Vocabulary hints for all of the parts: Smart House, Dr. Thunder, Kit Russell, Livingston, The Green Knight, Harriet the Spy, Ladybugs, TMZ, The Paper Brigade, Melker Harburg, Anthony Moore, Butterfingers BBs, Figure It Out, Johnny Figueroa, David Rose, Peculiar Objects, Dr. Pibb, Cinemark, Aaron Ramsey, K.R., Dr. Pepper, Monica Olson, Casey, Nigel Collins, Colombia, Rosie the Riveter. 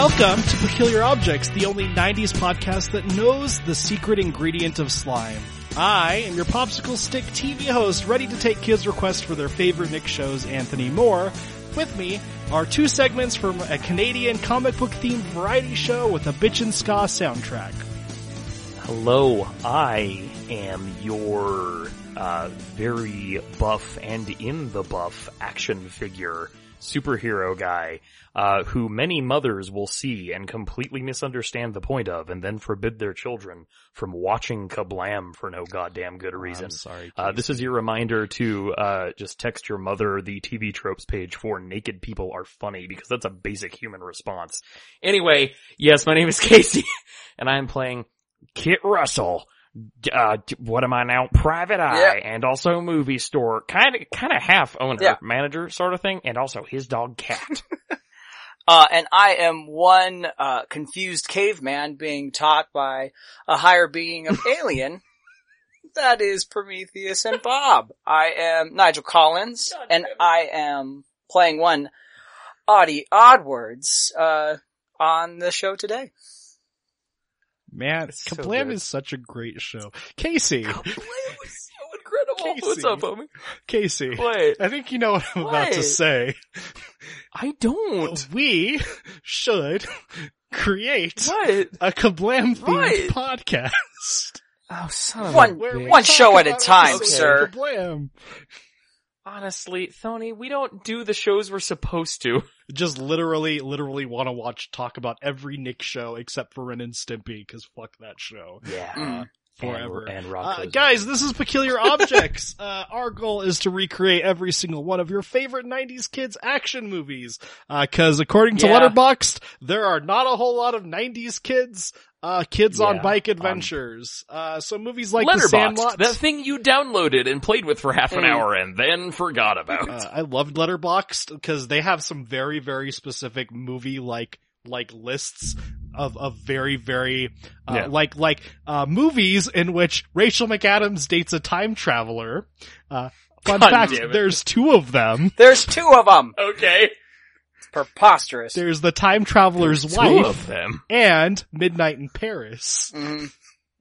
Welcome to Peculiar Objects, the only 90s podcast that knows the secret ingredient of slime. I am your Popsicle Stick TV host, ready to take kids' requests for their favorite Nick shows, Anthony Moore. With me are two segments from a Canadian comic book-themed variety show with a bitchin' ska soundtrack. Hello, I am your very buff and in the buff action figure superhero guy who many mothers will see and completely misunderstand the point of and then forbid their children from watching Kablam for no goddamn good reason. I'm sorry, Casey. This is your reminder to just text your mother the TV tropes page for naked people are funny, because that's a basic human response. Anyway, yes, my name is Casey and I am playing Kit Russell. What am I now? Private Eye, yep. And also movie store, kind of half owner, yep. Manager sort of thing, and also his dog Cat. And I am one, confused caveman being taught by a higher being of alien. That is Prometheus and Bob. I am Nigel Collins, and I am playing one Audie Edwards, on the show today. Man, Kablam is such a great show. Casey! Kablam was so incredible! Casey, what's up, homie? Casey, what? I think you know what I'm about to say. I don't. We should create a Kablam-themed podcast. Oh, son of one show at a time, sir. Kablam. Honestly, Thony, we don't do the shows we're supposed to. Just literally want to talk about every Nick show except for Ren and Stimpy, because fuck that show. Yeah. Forever. And guys, this is Peculiar Objects. Our goal is to recreate every single one of your favorite 90s kids action movies. Cause according to Letterboxd, there are not a whole lot of 90s kids on bike adventures. So movies like The Sandlot. That thing you downloaded and played with for half an hour and then forgot about. I loved Letterboxd because they have some very, very specific movie like lists of very, very, movies in which Rachel McAdams dates a time traveler. Fun fact, there's two of them. There's two of them! Okay. Preposterous. There's The Time Traveler's Wife of them. And Midnight in Paris. Mm.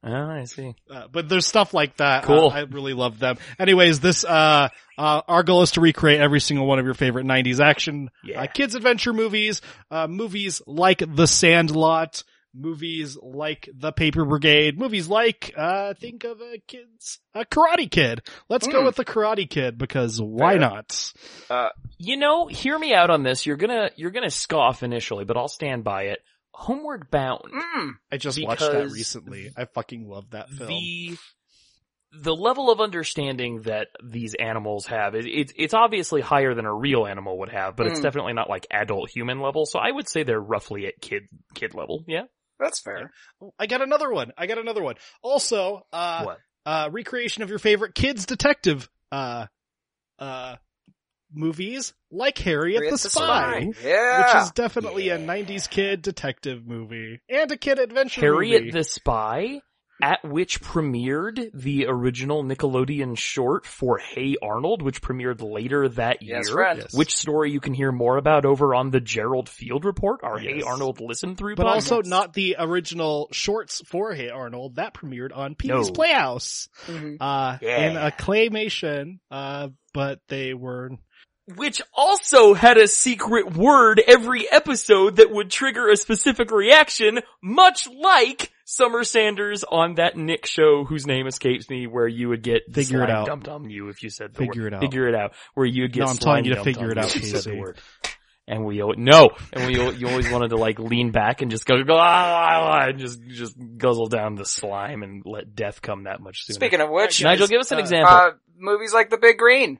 Oh, I see. But there's stuff like that. Cool. I really love them. Anyways, this our goal is to recreate every single one of your favorite 90s action kids adventure movies, movies like The Sandlot, movies like The Paper Brigade, movies like think of a Karate Kid. Let's go with The Karate Kid, because why not? Hear me out on this. You're going to scoff initially, but I'll stand by it. Homeward Bound. I just watched that recently. I fucking love that film. The level of understanding that these animals have, it's obviously higher than a real animal would have, but it's definitely not like adult human level. So I would say they're roughly at kid level. Yeah, that's fair. Yeah. I got another one. Also, recreation of your favorite kids detective movies like Harriet the Spy. Yeah. Which is definitely a 90s kid detective movie. And a kid adventure movie. Harriet the Spy, at which premiered the original Nickelodeon short for Hey Arnold, which premiered later that year. Yes. Which story you can hear more about over on the Gerald Field Report, our Hey Arnold listen through podcast. But also not the original shorts for Hey Arnold, that premiered on Pee-wee's Playhouse. Mm-hmm. In a claymation, but they were... Which also had a secret word every episode that would trigger a specific reaction, much like Summer Sanders on that Nick show whose name escapes me, where you would get Figure It Out dumped on you if you said the word. Figure It Out. Where you would get I'm telling you to figure it out, Casey. And you always wanted to lean back and just go, and just guzzle down the slime and let death come that much sooner. Speaking of which, Nigel, give us an example. Movies like The Big Green.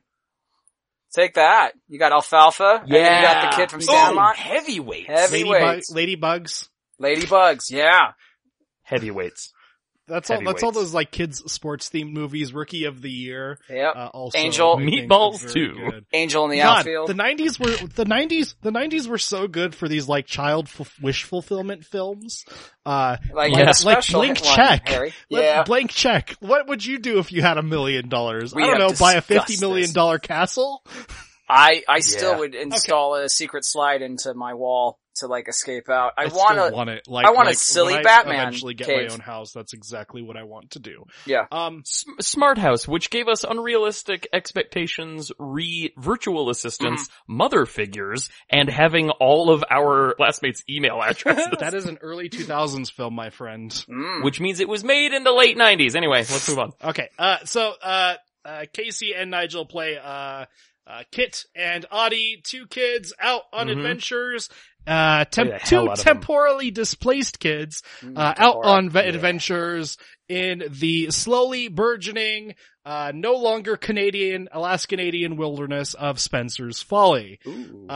Take that. You got Alfalfa. Yeah. And you got the kid from Sandlot. Heavyweights. Ladybugs. Yeah. Heavyweights. That's all those kids sports themed movies. Rookie of the Year. Yep. Also, Angel. Meatballs too. Good. Angel in the Outfield. The 90s were so good for these child wish fulfillment films. Blank Check. Blank Check. What would you do if you had $1 million? I don't know. Buy a $50 million castle. I still would install a secret slide into my wall to like escape out. I want a silly Batman cave. I eventually get my own house. That's exactly what I want to do. Yeah. Smart House, which gave us unrealistic expectations, virtual assistants, mother figures, and having all of our classmates' email addresses. That is an early 2000s film, my friend. Which means it was made in the late 90s. Anyway, let's move on. Okay. So Casey and Nigel play Kit and Audie, two kids out on adventures, two temporally displaced kids, out on adventures in the slowly burgeoning, no longer Alaskanadian wilderness of Spencer's Folly. Ooh.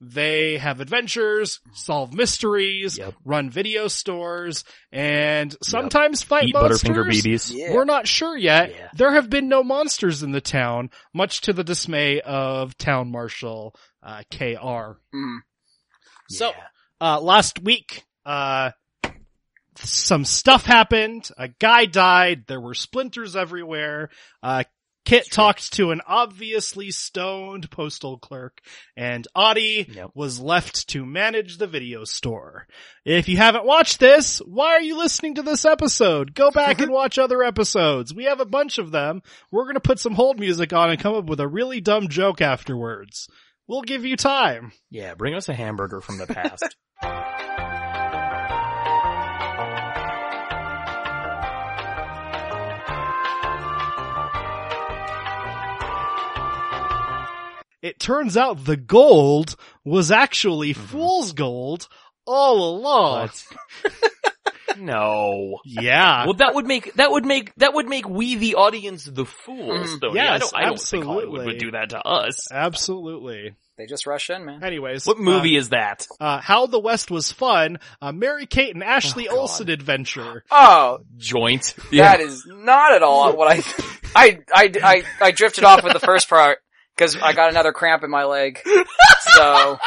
They have adventures, solve mysteries, run video stores, and sometimes fight Eat monsters. BBs. Yeah. We're not sure yet. Yeah. There have been no monsters in the town, much to the dismay of Town Marshal K.R. Yeah. So, last week, some stuff happened. A guy died. There were splinters everywhere. Kit talked to an obviously stoned postal clerk, and Audie was left to manage the video store. If you haven't watched this, why are you listening to this episode? Go back and watch other episodes. We have a bunch of them. We're going to put some hold music on and come up with a really dumb joke afterwards. We'll give you time. Yeah, bring us a hamburger from the past. It turns out the gold was actually fool's gold all along. No. Yeah. Well, that would make we, the audience, the fools, though. Yes, I don't think Hollywood would do that to us. Absolutely. They just rush in, man. Anyways. What movie is that? How the West Was Fun, Mary Kate and Ashley Olsen adventure. Oh. Joint. Yeah. That is not at all what I drifted off with the first part, cause I got another cramp in my leg. So,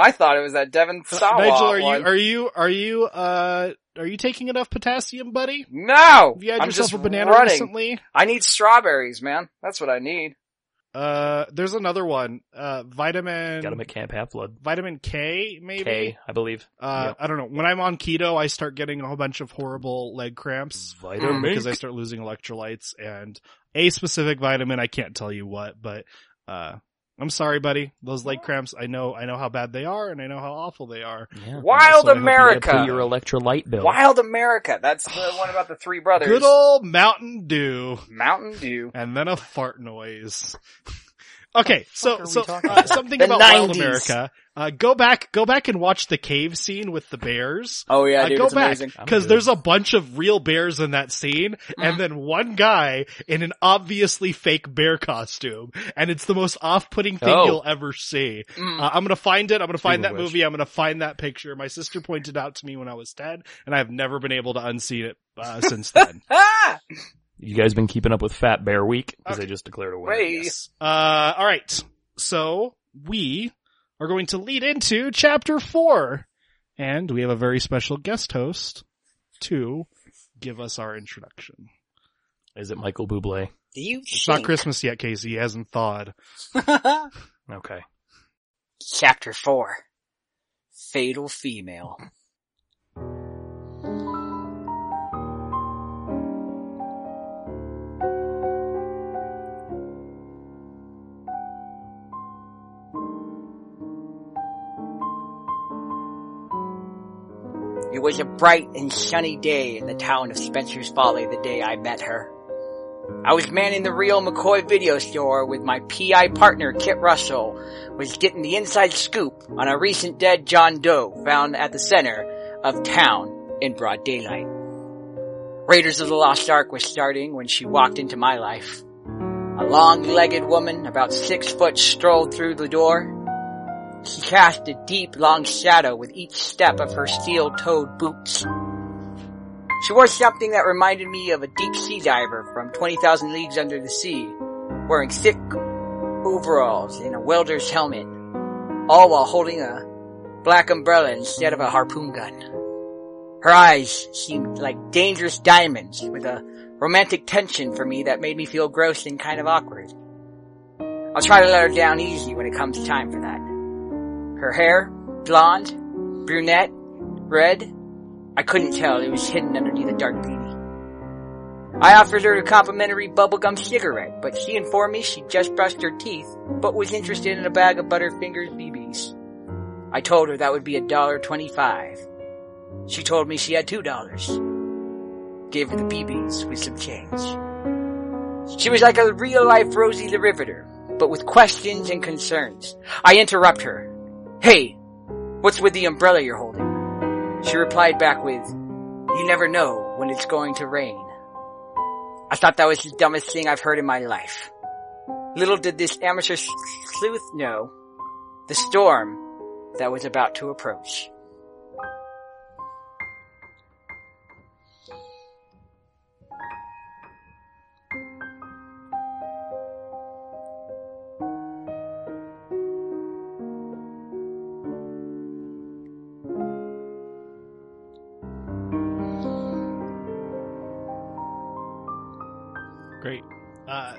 I thought it was that Devin Sawa. Nigel, are you taking enough potassium, buddy? No! Have you had yourself a banana recently? I need strawberries, man. That's what I need. There's another one. Got him at Camp Half-Blood. Vitamin K, maybe? K, I believe. I don't know. When I'm on keto, I start getting a whole bunch of horrible leg cramps. Vitamin? Because I start losing electrolytes and a specific vitamin, I can't tell you what, but, I'm sorry, buddy. Those leg cramps, I know how bad they are, and I know how awful they are. Yeah. Wild America! You your electrolyte bill. Wild America! That's the one about the three brothers. Good old Mountain Dew. Mountain Dew. And then a fart noise. Okay, so something about 90s. Wild America. Go back and watch the cave scene with the bears. Oh yeah, dude, it's amazing. Because there's a bunch of real bears in that scene, and then one guy in an obviously fake bear costume, and it's the most off-putting thing you'll ever see. I'm gonna find it. I'm gonna find that movie. I'm gonna find that picture. My sister pointed out to me when I was 10, and I've never been able to unsee it since then. You guys been keeping up with Fat Bear Week? Because they just declared a winner. Yes. Alright. So, we are going to lead into Chapter 4. And we have a very special guest host to give us our introduction. Is it Michael Bublé? It's not Christmas yet, Casey. He hasn't thawed. Okay. Chapter 4. Fatal Female. It was a bright and sunny day in the town of Spencer's Folly the day I met her. I was manning the Real McCoy video store with my PI partner Kit Russell, was getting the inside scoop on a recent dead John Doe found at the center of town in broad daylight. Raiders of the Lost Ark was starting when she walked into my life. A long-legged woman about 6 foot strolled through the door. She cast a deep, long shadow with each step of her steel-toed boots. She wore something that reminded me of a deep-sea diver from 20,000 Leagues Under the Sea, wearing thick overalls and a welder's helmet, all while holding a black umbrella instead of a harpoon gun. Her eyes seemed like dangerous diamonds, with a romantic tension for me that made me feel gross and kind of awkward. I'll try to let her down easy when it comes time for that. Her hair, Blonde, brunette, red. I couldn't tell, it was hidden underneath a dark beanie. I offered her a complimentary bubblegum cigarette, but she informed me she just brushed her teeth, but was interested in a bag of Butterfingers BBs. I told her that would be $1.25. She told me she had $2. Gave her the BBs with some change. She was like a real-life Rosie the Riveter, but with questions and concerns. I interrupt her. Hey, what's with the umbrella you're holding? She replied back with, you never know when it's going to rain. I thought that was the dumbest thing I've heard in my life. Little did this amateur sleuth know the storm that was about to approach.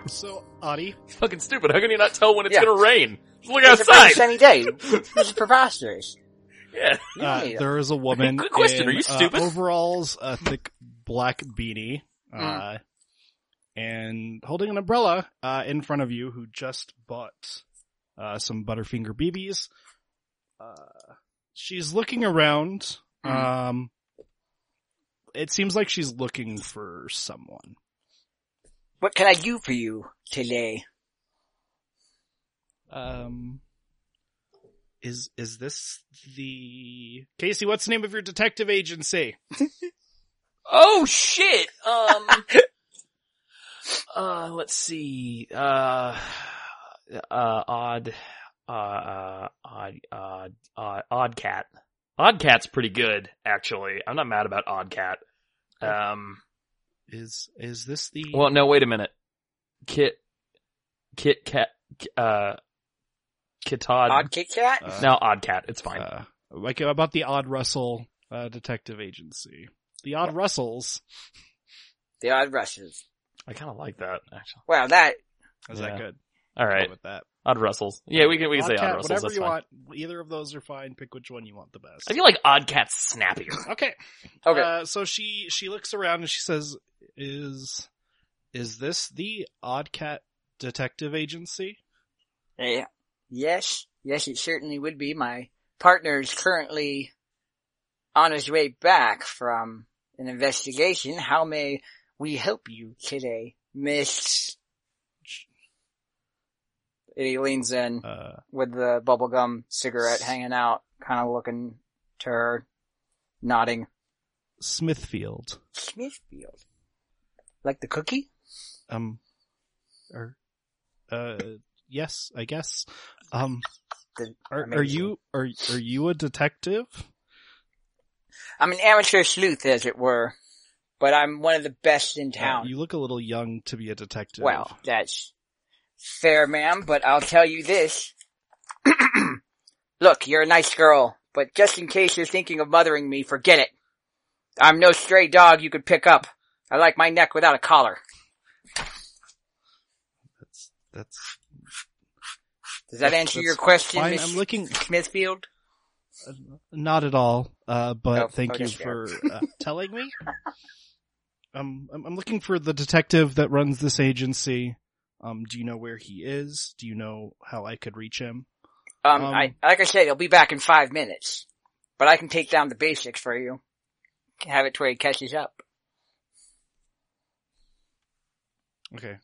So, Audie. It's fucking stupid. How can you not tell when it's gonna rain? Just look outside! It's a sunny day. This is preposterous. Yeah. There is a woman good question. In, are you stupid? Overalls, a thick black beanie, and holding an umbrella, in front of you who just bought, some Butterfinger BBs. She's looking around, it seems like she's looking for someone. What can I do for you today? Is this the... Casey, what's the name of your detective agency? Oh, shit! Let's see. Odd Cat. Odd Cat's pretty good, actually. I'm not mad about Odd Cat. Is this the... Well, no, wait a minute. Kit Kat. Odd Kit Kat? No, Odd Cat. It's fine. Like about the Odd Russell, detective agency. The Odd Russells. The Odd Russells. I kinda like that, actually. Wow, that... Is that good? Alright. With that. Odd Russells. Yeah, we can say Odd Russells. Whatever you want. Either of those are fine. Pick which one you want the best. I feel like Odd Cat's snappier. Okay. So she looks around and she says, is this the Odd Cat detective agency? Yeah. Yes, it certainly would be. My partner is currently on his way back from an investigation. How may we help you today, Miss... He leans in with the bubblegum cigarette hanging out, kind of looking to her, nodding. Smithfield. Like the cookie? Yes, I guess. Are you a detective? I'm an amateur sleuth, as it were, but I'm one of the best in town. You look a little young to be a detective. Well, that's... fair, ma'am, but I'll tell you this. Look, you're a nice girl, but just in case you're thinking of mothering me, forget it. I'm no stray dog you could pick up. I like my neck without a collar. Does that answer your question, Miss Smithfield? Not at all, but thank you for telling me. I'm looking for the detective that runs this agency. Do you know where he is? Do you know how I could reach him? Like I said, he'll be back in 5 minutes. But I can take down the basics for you. Have it to where he catches up. Okay.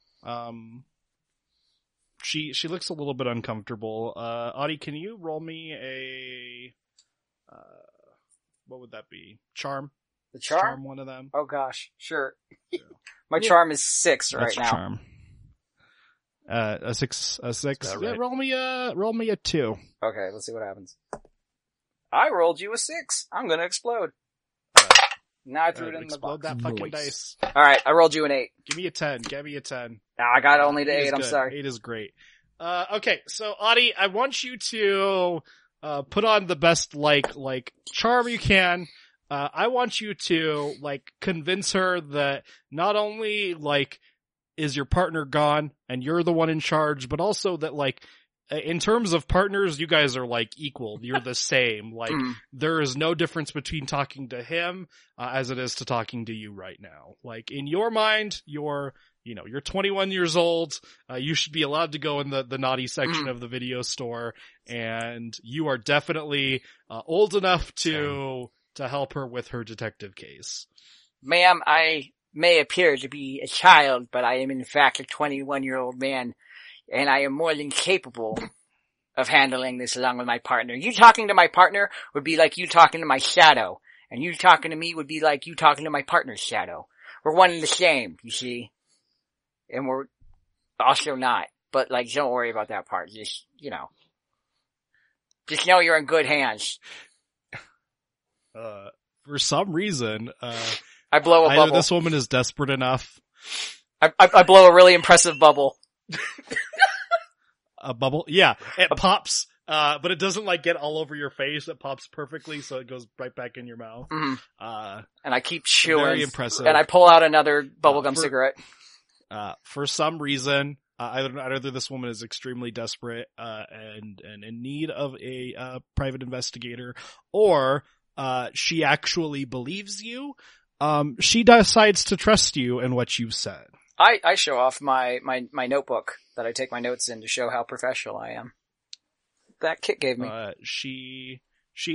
She looks a little bit uncomfortable. Audie, can you roll me a, what would that be? Charm? The charm? Charm one of them? Oh gosh, sure. Yeah. My charm is 6 right now. That's charm. A six. Yeah, right. Roll me a 2. Okay, let's see what happens. I rolled you a 6. I'm gonna explode. Now I threw it in the box. Explode that fucking dice. Alright, I rolled you an 8. Give me a 10. Nah, I got only the 8, I'm sorry. 8 is great. Okay, so Audie, I want you to, put on the best, like, charm you can. I want you to, like, convince her that not only, like, is your partner gone and you're the one in charge, but also that, like, in terms of partners, you guys are like equal. You're the same. Like there is no difference between talking to him as it is to talking to you right now. Like in your mind, you're 21 years old. You should be allowed to go in the naughty section of the video store, and you are definitely old enough to help her with her detective case. Ma'am, I may appear to be a child, but I am in fact a 21-year-old man, and I am more than capable of handling this along with my partner. You talking to my partner would be like you talking to my shadow, and you talking to me would be like you talking to my partner's shadow. We're one and the same, you see. And we're also not. But, like, don't worry about that part. Just, just know you're in good hands. For some reason, I blow a bubble. This woman is desperate enough. I blow a really impressive bubble. A bubble? Yeah. It pops, but it doesn't, get all over your face. It pops perfectly, so it goes right back in your mouth. Mm-hmm. And I keep chewing. Very impressive. And I pull out another bubblegum cigarette. For some reason, either this woman is extremely desperate, and in need of a, private investigator, or, she actually believes you. She decides to trust you in what you've said. I show off my notebook that I take my notes in to show how professional I am. That Kit gave me. She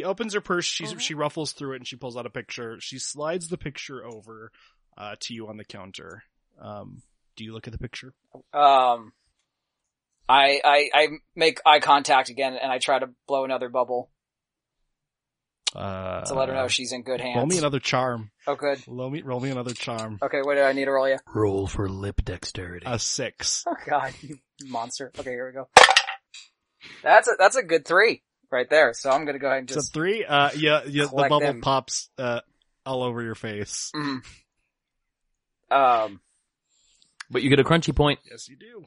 opens her purse, she ruffles through it, and she pulls out a picture. She slides the picture over, to you on the counter. Do you look at the picture? I make eye contact again, and I try to blow another bubble to let her know she's in good hands. Roll me another charm. Oh, good. Roll me another charm. Okay, what do I need to roll you? Roll for lip dexterity. A 6. Oh God, you monster! Okay, here we go. That's a good 3 right there. So I'm gonna go ahead and just. It's a 3. Yeah. The bubble pops all over your face. Mm-hmm. But you get a crunchy point. Yes, you do.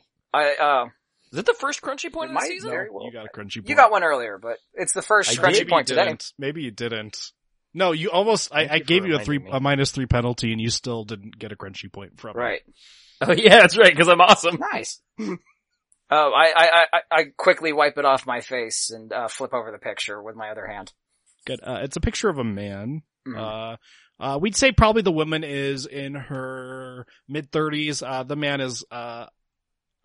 Is it the first crunchy point of the season? No, you got a crunchy point. You got one earlier, but it's the first crunchy point today. Maybe you didn't. No, you almost, I gave you a -3 penalty and you still didn't get a crunchy point from it. Right. Oh yeah, that's right, cause I'm awesome. Nice. I quickly wipe it off my face and, flip over the picture with my other hand. Good. It's a picture of a man. Mm-hmm. We'd say probably the woman is in her mid-30s. The man is a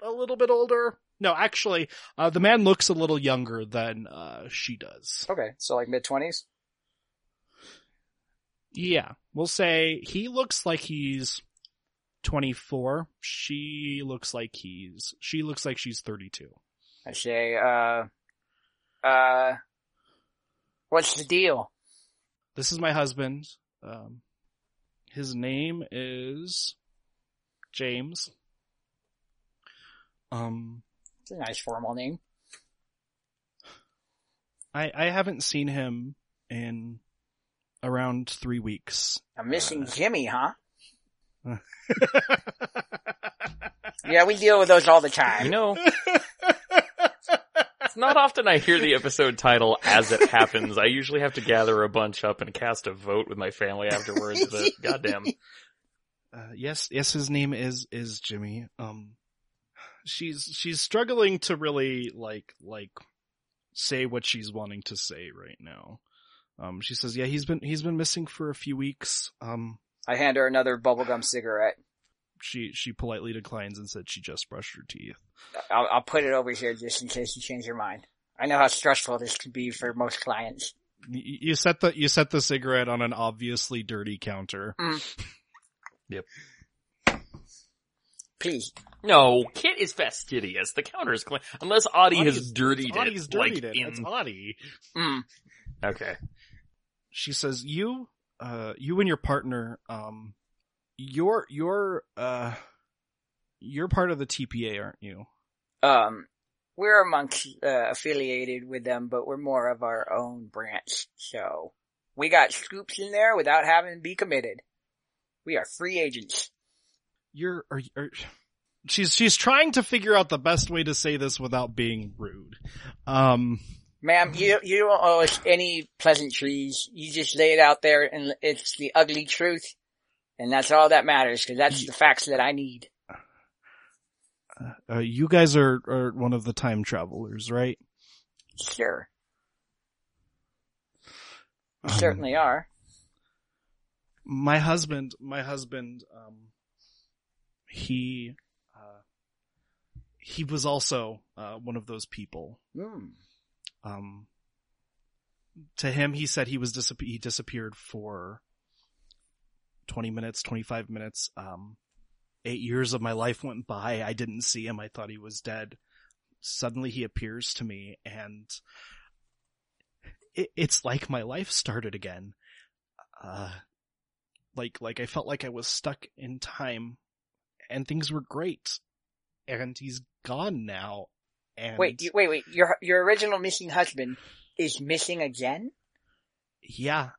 little bit older. No, actually, the man looks a little younger than she does. Okay, so like mid-20s? Yeah. We'll say he looks like he's 24. She looks like she's 32. I say, what's the deal? This is my husband. His name is James. It's a nice formal name. I haven't seen him in around 3 weeks. I'm missing Jimmy, huh? Yeah, we deal with those all the time. It's not often I hear the episode title as it happens. I usually have to gather a bunch up and cast a vote with my family afterwards, but goddamn. Yes, his name is Jimmy. She's struggling to really like say what she's wanting to say right now. She says, yeah, he's been missing for a few weeks. I hand her another bubblegum cigarette. She politely declines and said she just brushed her teeth. I'll put it over here just in case you change your mind. I know how stressful this could be for most clients. You set the cigarette on an obviously dirty counter. Mm. Yep. Please. No, Kit is fastidious. The counter is clean. Unless Audie has dirtied it. Audie's dirtied it. It's Audie. Mm. Okay. She says, you and your partner, you're part of the TPA, aren't you? We're affiliated with them, but we're more of our own branch. So we got scoops in there without having to be committed. We are free agents. She's trying to figure out the best way to say this without being rude. Ma'am, you don't owe us any pleasantries. You just lay it out there, and it's the ugly truth. And that's all that matters, because that's the facts that I need. You guys are one of the time travelers, right? Sure. We certainly are. My husband, he was also one of those people. Mm. To him, he said he was disappeared for 20 minutes, 25 minutes. 8 years of my life went by. I didn't see him. I thought he was dead. Suddenly he appears to me, and it's like my life started again. Like I felt like I was stuck in time, and things were great. And he's gone now. And wait. Your original missing husband is missing again? Yeah,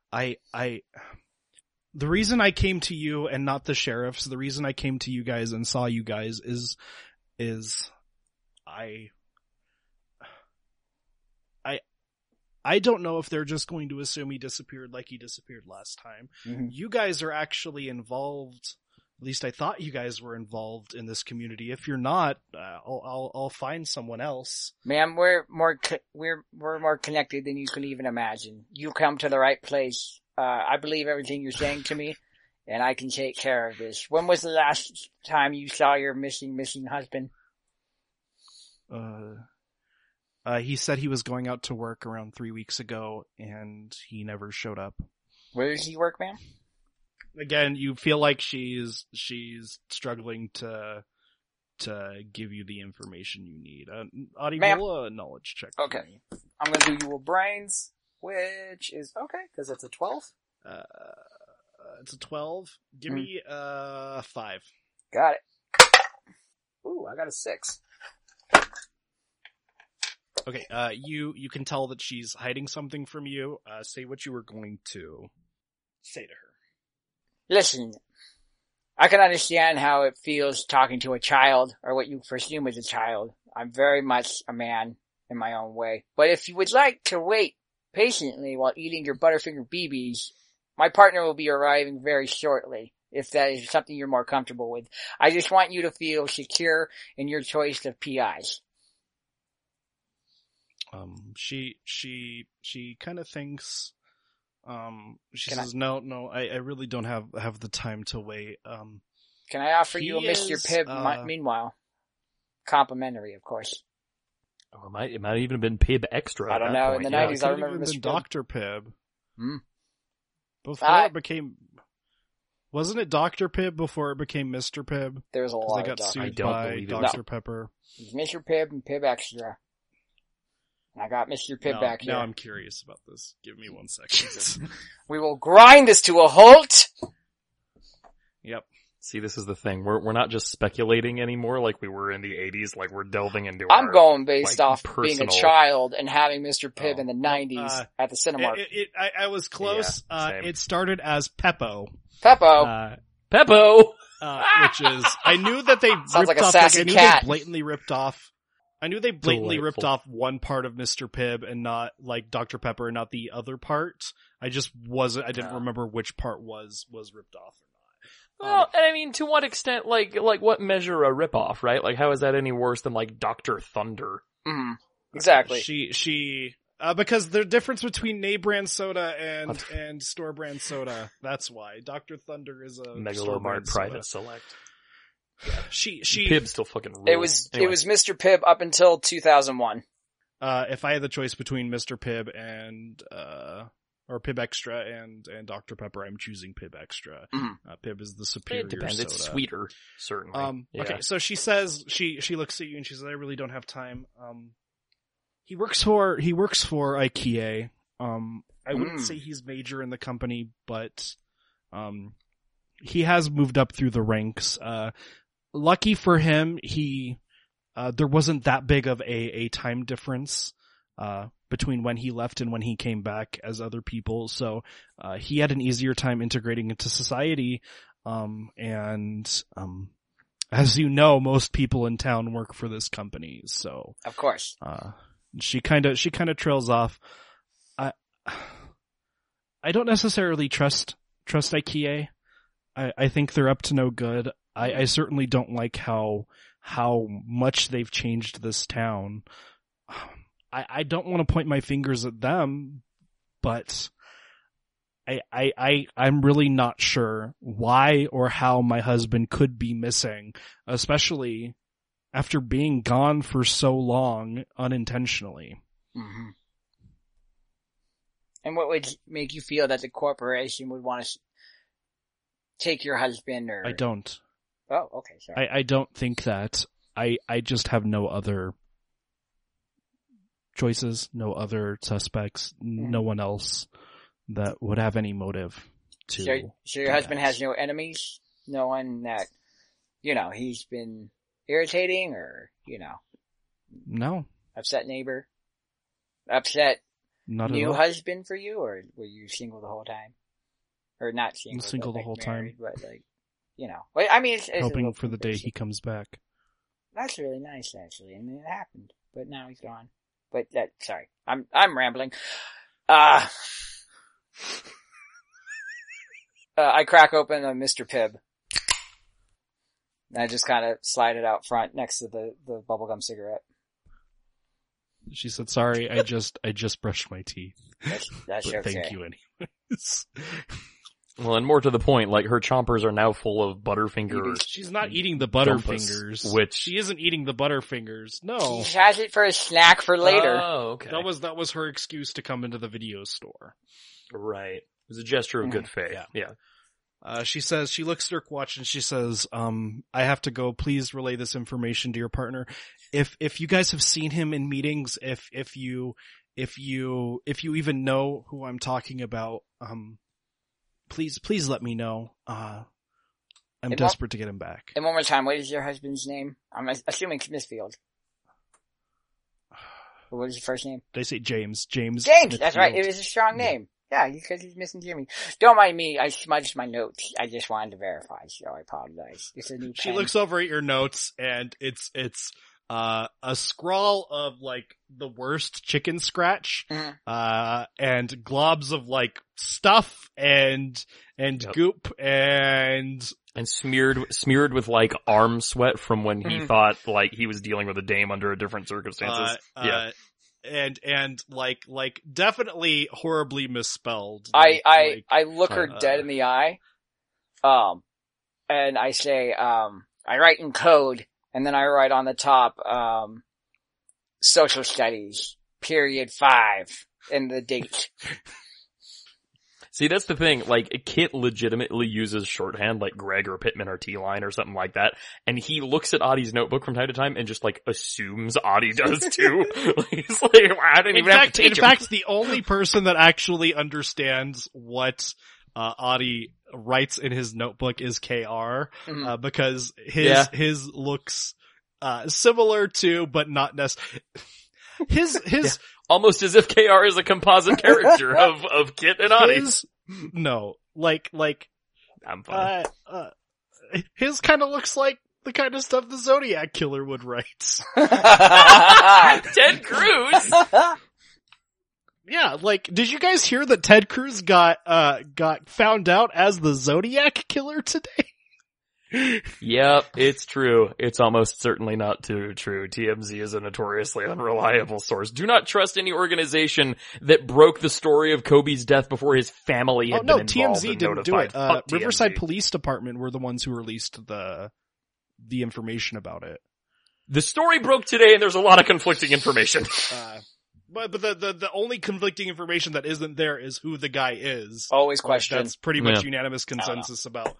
the reason I came to you and not the sheriffs, the reason I came to you guys and saw you guys is I don't know if they're just going to assume he disappeared like he disappeared last time. Mm-hmm. You guys are actually involved. At least I thought you guys were involved in this community. If you're not, I'll find someone else. Ma'am, we're more connected than you can even imagine. You come to the right place. I believe everything you're saying to me, and I can take care of this. When was the last time you saw your missing husband? He said he was going out to work around 3 weeks ago, and he never showed up. Where does he work, ma'am? Again, you feel like she's struggling to give you the information you need. Audie, roll a knowledge check. Okay, I'm gonna do your brains, which is okay because it's a 12. It's a 12. Give me 5. Got it. Ooh, I got a 6. Okay, you can tell that she's hiding something from you. Say what you were going to say to her. Listen, I can understand how it feels talking to a child, or what you presume is a child. I'm very much a man in my own way. But if you would like to wait patiently while eating your Butterfinger BBs, my partner will be arriving very shortly, if that is something you're more comfortable with. I just want you to feel secure in your choice of PIs. She kind of thinks... she says, no, I really don't have the time to wait. Can I offer you a Mr. Pibb meanwhile? Complimentary, of course. Oh, it might have even been Pibb Extra. I don't know. Point. In the 90s, I remember Mr. Pibb. Dr. Pibb. Hmm. Before it became... Wasn't it Dr. Pibb before it became Mr. Pibb? There's a lot of Dr. Pibb. I don't believe it. Dr. Pepper. It was Mr. Pibb and Pibb Extra. I got Mr. Pibb back here. Now I'm curious about this. Give me 1 second. We will grind this to a halt! Yep. See, this is the thing. We're not just speculating anymore like we were in the 80s. Like, we're delving into I'm going based off personal... being a child and having Mr. Pibb in the 90s at the Cinemark. I was close. Yeah, it started as Peppo. Peppo! Which is... I knew that they sounds ripped like a off... Sassy like, I knew cat. They blatantly ripped off... I knew they blatantly ripped off one part of Mr. Pibb and not, like, Dr. Pepper and not the other part. I didn't remember which part was ripped off or not. Well, and I mean, to what extent, like what measure a ripoff, right? Like, how is that any worse than, like, Dr. Thunder? Mm-hmm. Exactly. She because the difference between name brand soda and store brand soda, that's why. Dr. Thunder is a Megalomart private select. Yeah. She Pibb still fucking rules. It was Mr. Pibb up until 2001. If I had the choice between Mr. Pibb and or Pibb Extra and Dr. Pepper, I'm choosing Pibb Extra. Mm. Pibb is the superior. It depends. Soda. It's sweeter, certainly. Yeah. Okay, so she says she looks at you and she says, "I really don't have time." He works for IKEA. I wouldn't say he's major in the company, but he has moved up through the ranks. Lucky for him, there wasn't that big of a time difference between when he left and when he came back as other people. So he had an easier time integrating into society. And as you know, most people in town work for this company. So of course, she kind of trails off. I don't necessarily trust IKEA. I think they're up to no good. I certainly don't like how how much they've changed this town. I don't want to point my fingers at them, but I'm really not sure why or how my husband could be missing, especially after being gone for so long unintentionally. Mm-hmm. And what would make you feel that the corporation would want to take your husband or... I don't. Oh, okay, sorry. I don't think that. I just have no other choices, no other suspects, no one else that would have any motive to... So your husband has no enemies? No one that, you know, he's been irritating or, you know... No. Upset neighbor? Upset... Not new husband for you, or were you single the whole time? Or not single? Single the whole time. But like, you know, I mean, it's hoping for the day he comes back. That's really nice, actually. I mean, it happened, but now he's gone. But that, sorry, I'm rambling. I crack open a Mr. Pibb. And I just kind of slide it out front next to the bubblegum cigarette. She said, sorry, I just brushed my teeth. That's but okay. Thank you anyways. Well, and more to the point, like, her chompers are now full of Butterfingers. She's not eating the Butterfingers. Which... She isn't eating the Butterfingers, no. She has it for a snack for later. Oh, okay. That was her excuse to come into the video store. Right. It was a gesture of good faith. Yeah. She says, she looks at her watch and she says, I have to go. Please relay this information to your partner. If you guys have seen him in meetings, if you even know who I'm talking about, please let me know. I'm desperate to get him back. And one more time, what is your husband's name? I'm assuming Smithfield. What was his first name? Did I say James? James, Smithfield. That's right. It was a strong name. Yeah, because he's missing Jimmy. Don't mind me. I smudged my notes. I just wanted to verify, so I apologize. It's a new pen. She looks over at your notes, and it's a scrawl of, like, the worst chicken scratch, and globs of, like, stuff and goop and smeared with, like, arm sweat from when he thought, like, he was dealing with a dame under different circumstances. And like definitely horribly misspelled. I look her dead in the eye, and I say, I write in code, and then I write on the top, social studies, period 5, and the date. See, that's the thing, like, Kit legitimately uses shorthand, like Greg or Pittman or T-Line or something like that, and he looks at Audie's notebook from time to time and just, like, assumes Audie does too. He's like, well, I didn't even have to teach him. In fact, the only person that actually understands what Audie writes in his notebook is K.R., because his looks similar to, but not necessarily... His almost as if K.R. is a composite character of Kit and Audie. I'm fine. His kind of looks like the kind of stuff the Zodiac Killer would write. Ted Cruz. Yeah, like, did you guys hear that Ted Cruz got found out as the Zodiac Killer today? Yep, it's true. It's almost certainly not too true. TMZ is a notoriously unreliable source. Do not trust any organization that broke the story of Kobe's death before his family had been involved. TMZ didn't do it. Riverside Police Department were the ones who released the information about it. The story broke today, and there's a lot of conflicting information. But the only conflicting information that isn't there is who the guy is. Always question. That's pretty much unanimous consensus about.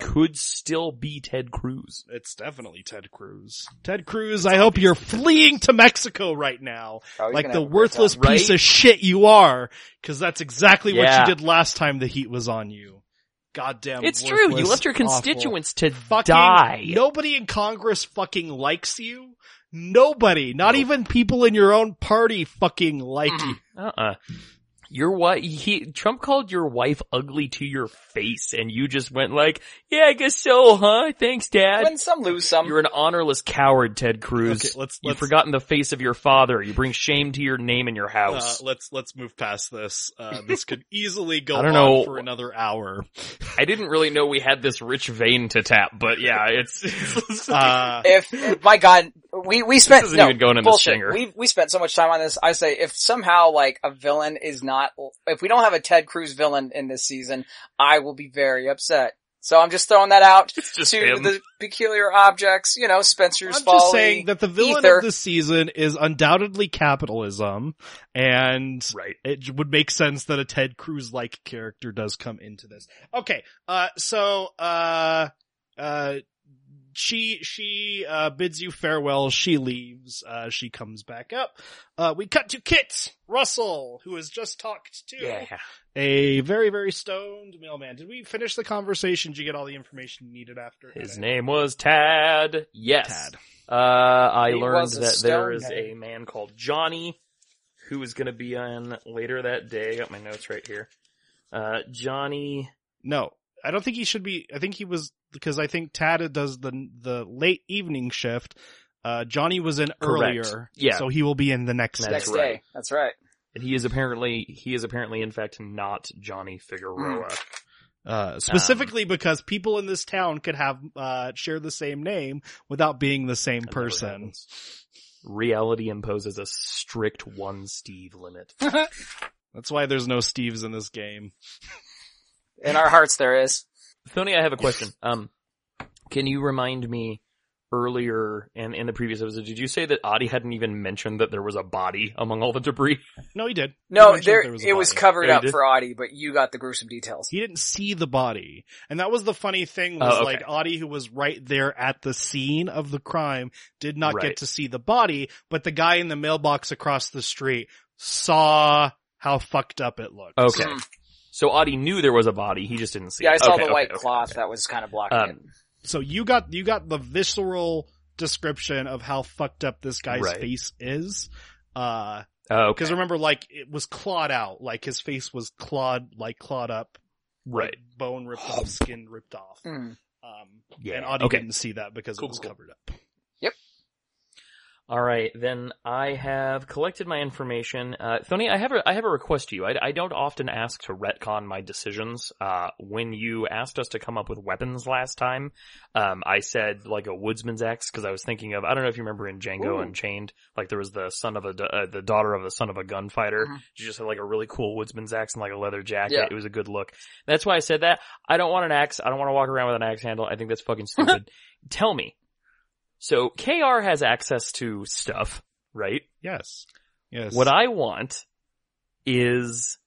Could still be Ted Cruz. It's definitely Ted Cruz. Ted Cruz, I hope you're fleeing to Mexico right now, like the worthless piece of shit you are, because that's exactly what you did last time the heat was on you. Goddamn, it's true. You left your constituents to die. Nobody in Congress fucking likes you. Nobody, not even people in your own party fucking like you. Your wife, Trump called your wife ugly to your face, and you just went like, yeah, I guess so, huh? Thanks, Dad. Win some, lose some. You're an honorless coward, Ted Cruz. Okay, you've forgotten the face of your father. You bring shame to your name and your house. Let's move past this. This could easily go on for another hour. I didn't really know we had this rich vein to tap, but yeah, it's if my God, we spent, this isn't even going in the Stinger. We spent so much time on this. I say if somehow like a villain is not, if we don't have a Ted Cruz villain in this season, I will be very upset. So I'm just throwing that out to him. The Peculiar Objects, you know, Spencer's Folly. I'm just saying that the villain of the season is undoubtedly capitalism, and it would make sense that a Ted Cruz-like character does come into this. Okay, She bids you farewell. She leaves. She comes back up. We cut to Kit Russell, who has just talked to a very, very stoned mailman. Did we finish the conversation? Did you get all the information you needed after? His name was Tad. Yes. Tad. I learned that there is a man called Johnny who is going to be on later that day. I got my notes right here. Johnny. No, I don't think he should be. I think he was. Because I think Tad does the late evening shift. Johnny was in earlier. Yeah. So he will be in the next day. That's right. And he is apparently in fact not Johnny Figueroa. Specifically because people in this town could have, share the same name without being the same person. Reality imposes a strict one Steve limit. That's why there's no Steves in this game. In our hearts there is. Tony, I have a question. Can you remind me earlier in the previous episode, did you say that Audie hadn't even mentioned that there was a body among all the debris? No, he did. No, it was covered up for Audie, but you got the gruesome details. He didn't see the body. And that was the funny thing was like Audie, who was right there at the scene of the crime, did not get to see the body, but the guy in the mailbox across the street saw how fucked up it looked. Okay. So Audie knew there was a body, he just didn't see it. Yeah, I saw the white cloth that was kind of blocking it. So you got the visceral description of how fucked up this guy's face is. Because remember, like, it was clawed out. Like, his face was clawed up. Right. Like, bone ripped off, skin ripped off. And Audie didn't see that because it was covered up. Yep. All right, then I have collected my information. Thony, I have a request to you. I don't often ask to retcon my decisions. When you asked us to come up with weapons last time, I said like a woodsman's axe because I was thinking of, I don't know if you remember in Django Unchained, like there was the son of the daughter of the son of a gunfighter. Mm-hmm. She just had like a really cool woodsman's axe and like a leather jacket. Yeah. It was a good look. That's why I said that. I don't want an axe. I don't want to walk around with an axe handle. I think that's fucking stupid. Tell me. So K.R. has access to stuff, right? Yes. Yes. What I want is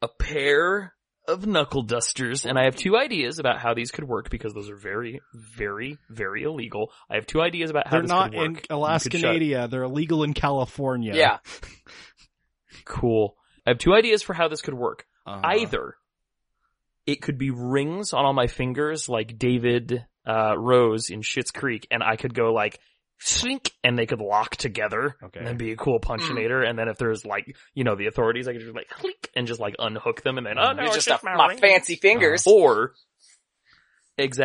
a pair of knuckle dusters, and I have two ideas about how these could work because those are very, very, very illegal. I have two ideas about how they're not could work. In Alaska, Canada. They're illegal in California. Yeah. Cool. I have two ideas for how this could work. Either it could be rings on all my fingers, like David Rose in Schitt's Creek, and I could go like shrink, and they could lock together, and then be a cool punchinator. And then if there's like, you know, the authorities, I could just like click and just like unhook them, and then oh no, it's just my fancy fingers. Or because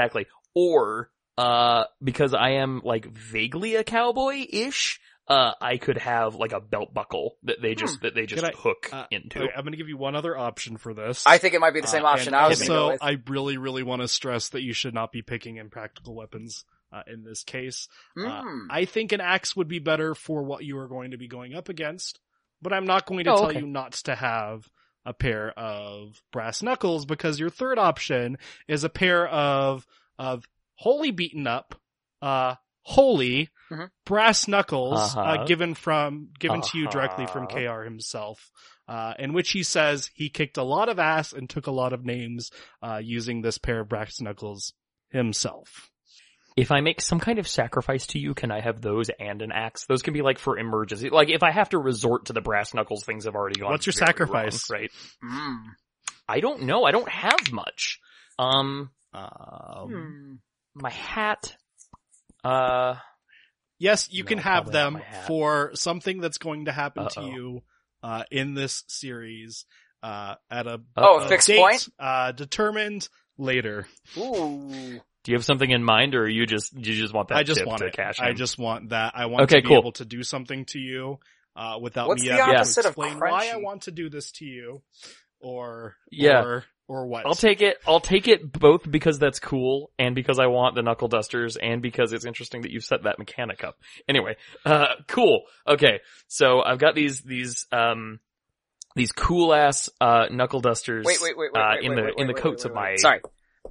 I am like vaguely a cowboy-ish, I could have like a belt buckle that they just hook into. Okay, I'm going to give you one other option for this. I think it might be the same option I was going to go with. Also, I really, really want to stress that you should not be picking impractical weapons in this case. I think an axe would be better for what you are going to be going up against, but I'm not going to tell you not to have a pair of brass knuckles because your third option is a pair of wholly beaten up, brass knuckles given to you directly from KR himself, in which he says he kicked a lot of ass and took a lot of names using this pair of brass knuckles himself. If I make some kind of sacrifice to you, can I have those and an axe? Those can be like for emergency. Like if I have to resort to the brass knuckles, things have already gone. What's your sacrifice? Wrong, right. I don't know. I don't have much. My hat. Yes, you can have them for something that's going to happen to you in this series. at a fixed point? Determined later. Ooh. Do you have something in mind, or you just want that? I just want to cash in? I just want that. I want to be able to do something to you without me having to explain why I want to do this to you, or what. I'll take it both because that's cool, and because I want the knuckle dusters, and because it's interesting that you've set that mechanic up. Anyway, cool. Okay, so I've got these cool ass knuckle dusters. Wait, in the coats of my. Sorry.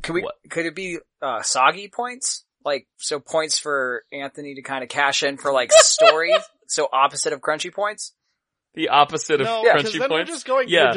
Could it be soggy points? Like, so points for Anthony to kind of cash in for, like, story? So opposite of crunchy points? The opposite of crunchy points?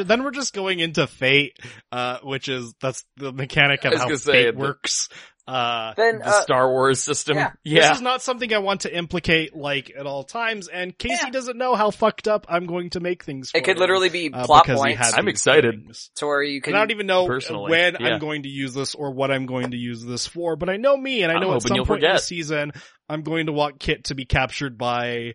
Then we're just going into fate, that's the mechanic of how fate works. The Star Wars system. Yeah. This is not something I want to implicate, like, at all times, and Casey doesn't know how fucked up I'm going to make things for him. Could literally be plot points. I'm excited. I don't even know when I'm going to use this or what I'm going to use this for, but I know me, and I know at some point in the season, I'm going to want Kit to be captured by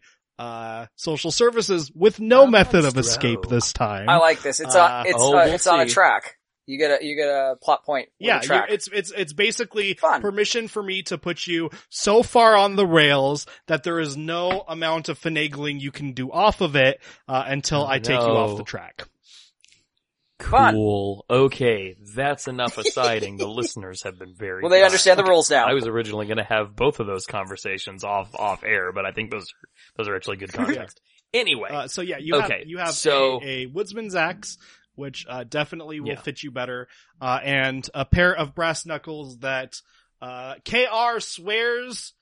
social services with no method of escape this time. I like this. It's on a track. You get a plot point. Yeah, it's basically permission for me to put you so far on the rails that there is no amount of finagling you can do off of it until I take you off the track. Cool. Fun. Okay, that's enough aside-ing. The listeners have been very well. They understand the rules now. I was originally going to have both of those conversations off air, but I think those are actually good context. Anyway, you have a woodsman's axe, which definitely will fit you better, and a pair of brass knuckles that K.R. swears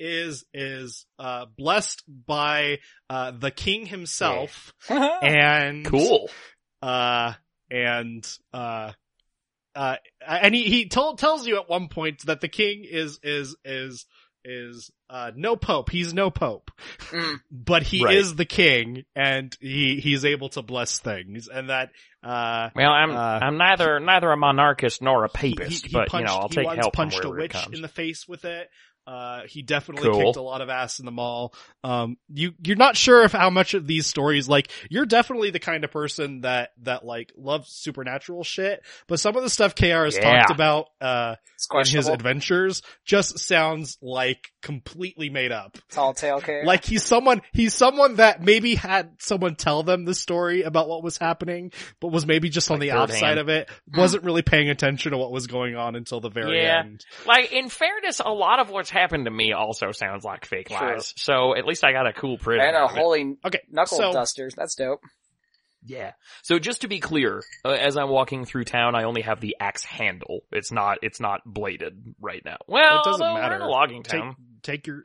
is blessed by the king himself, and cool, and he tells you at one point that the king is no pope. He's no pope, but he is the king, and he's able to bless things. And that I'm neither a monarchist nor a papist, I'll take help. He punched a witch in the face with it. He definitely kicked a lot of ass in the mall. You're not sure if how much of these stories, like, you're definitely the kind of person that like loves supernatural shit, but some of the stuff KR has talked about, in his adventures just sounds like completely made up. Tall tale KR. Like he's someone that maybe had someone tell them the story about what was happening, but was maybe just on the outside of it, wasn't really paying attention to what was going on until the very end. Like, in fairness, a lot of what's happened to me also sounds like fake lies. So at least I got a cool prison and a holy knuckle dusters. That's dope. Yeah. So just to be clear, as I'm walking through town, I only have the axe handle. It's not bladed right now. Well, it doesn't matter. We're in a logging town. Take your